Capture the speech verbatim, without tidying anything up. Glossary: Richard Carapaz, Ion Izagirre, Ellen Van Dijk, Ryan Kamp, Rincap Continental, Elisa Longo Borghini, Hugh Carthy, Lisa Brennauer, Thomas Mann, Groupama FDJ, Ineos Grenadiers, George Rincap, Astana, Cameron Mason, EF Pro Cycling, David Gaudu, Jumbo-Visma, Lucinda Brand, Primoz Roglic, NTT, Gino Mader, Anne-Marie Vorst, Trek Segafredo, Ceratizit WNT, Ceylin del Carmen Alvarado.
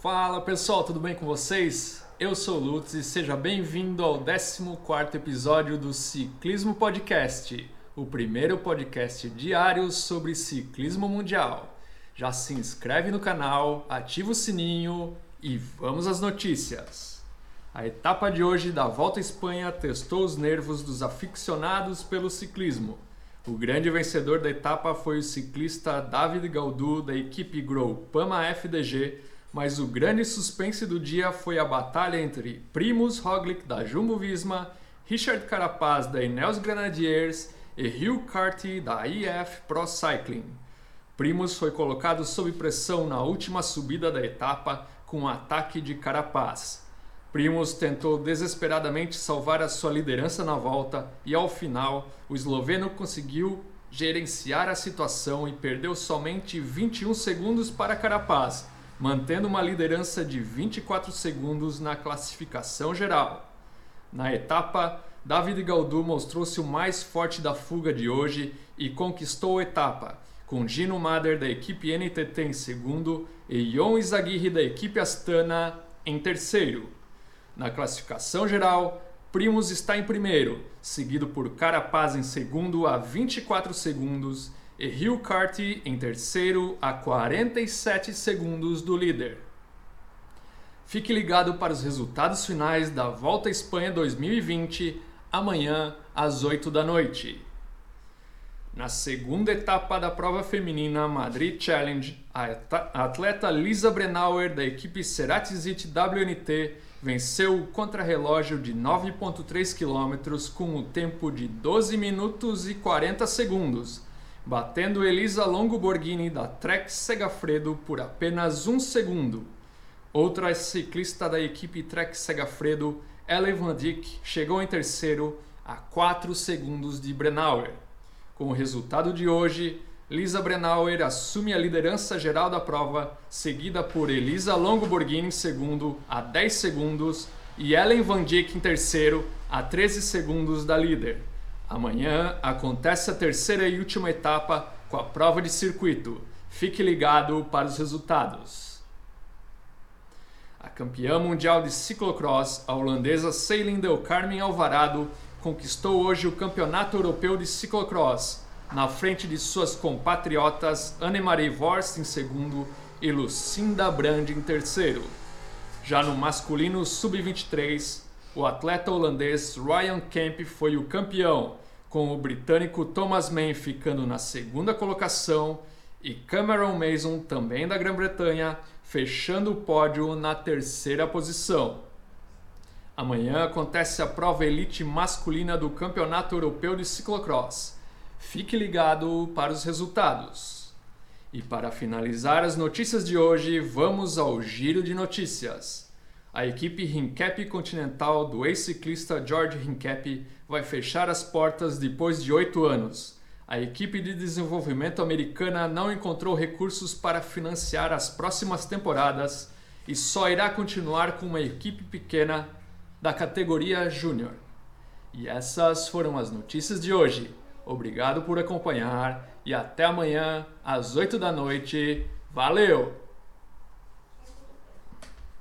Fala pessoal, tudo bem com vocês? Eu sou o Lutz e seja bem-vindo ao décimo quarto episódio do Ciclismo Podcast, o primeiro podcast diário sobre ciclismo mundial. Já se inscreve no canal, ativa o sininho e vamos às notícias. A etapa de hoje da Volta à Espanha testou os nervos dos aficionados pelo ciclismo. O grande vencedor da etapa foi o ciclista David Gaudu, da equipe Groupama F D J, mas o grande suspense do dia foi a batalha entre Primoz Roglic, da Jumbo-Visma, Richard Carapaz, da Ineos Grenadiers e Hugh Carthy, da E F Pro Cycling. Primoz foi colocado sob pressão na última subida da etapa com um ataque de Carapaz. Primoz tentou desesperadamente salvar a sua liderança na volta e, ao final, o esloveno conseguiu gerenciar a situação e perdeu somente vinte e um segundos para Carapaz, mantendo uma liderança de vinte e quatro segundos na classificação geral. Na etapa, David Gaudu mostrou-se o mais forte da fuga de hoje e conquistou a etapa, com Gino Mader da equipe N T T em segundo e Ion Izagirre da equipe Astana em terceiro. Na classificação geral, Primoz está em primeiro, seguido por Carapaz em segundo a vinte e quatro segundos e Hugh Carthy em terceiro a quarenta e sete segundos do líder. Fique ligado para os resultados finais da Volta à Espanha dois mil e vinte, amanhã às oito da noite. Na segunda etapa da prova feminina Madrid Challenge, a atleta Lisa Brennauer da equipe Ceratizit W N T venceu o contrarrelógio de nove vírgula três quilômetros com o tempo de doze minutos e quarenta segundos, batendo Elisa Longo Borghini da Trek Segafredo por apenas um segundo. Outra ciclista da equipe Trek Segafredo, Ellen Van Dijk, chegou em terceiro a quatro segundos de Brennauer. Com o resultado de hoje, Lisa Brennauer assume a liderança geral da prova, seguida por Elisa Longo Borghini em segundo a dez segundos e Ellen Van Dijk em terceiro a treze segundos da líder. Amanhã acontece a terceira e última etapa com a prova de circuito. Fique ligado para os resultados. A campeã mundial de ciclocross, a holandesa Ceylin del Carmen Alvarado, conquistou hoje o Campeonato Europeu de Ciclocross, na frente de suas compatriotas Anne-Marie Vorst em segundo e Lucinda Brand em terceiro. Já no masculino sub vinte e três, o atleta holandês Ryan Kamp foi o campeão, com o britânico Thomas Mann ficando na segunda colocação e Cameron Mason, também da Grã-Bretanha, fechando o pódio na terceira posição. Amanhã acontece a prova elite masculina do Campeonato Europeu de Ciclocross. Fique ligado para os resultados. E para finalizar as notícias de hoje, vamos ao Giro de Notícias. A equipe Rincap Continental do ex-ciclista George Rincap vai fechar as portas depois de oito anos. A equipe de desenvolvimento americana não encontrou recursos para financiar as próximas temporadas e só irá continuar com uma equipe pequena da categoria Júnior. E essas foram as notícias de hoje. Obrigado por acompanhar e até amanhã às oito da noite. Valeu!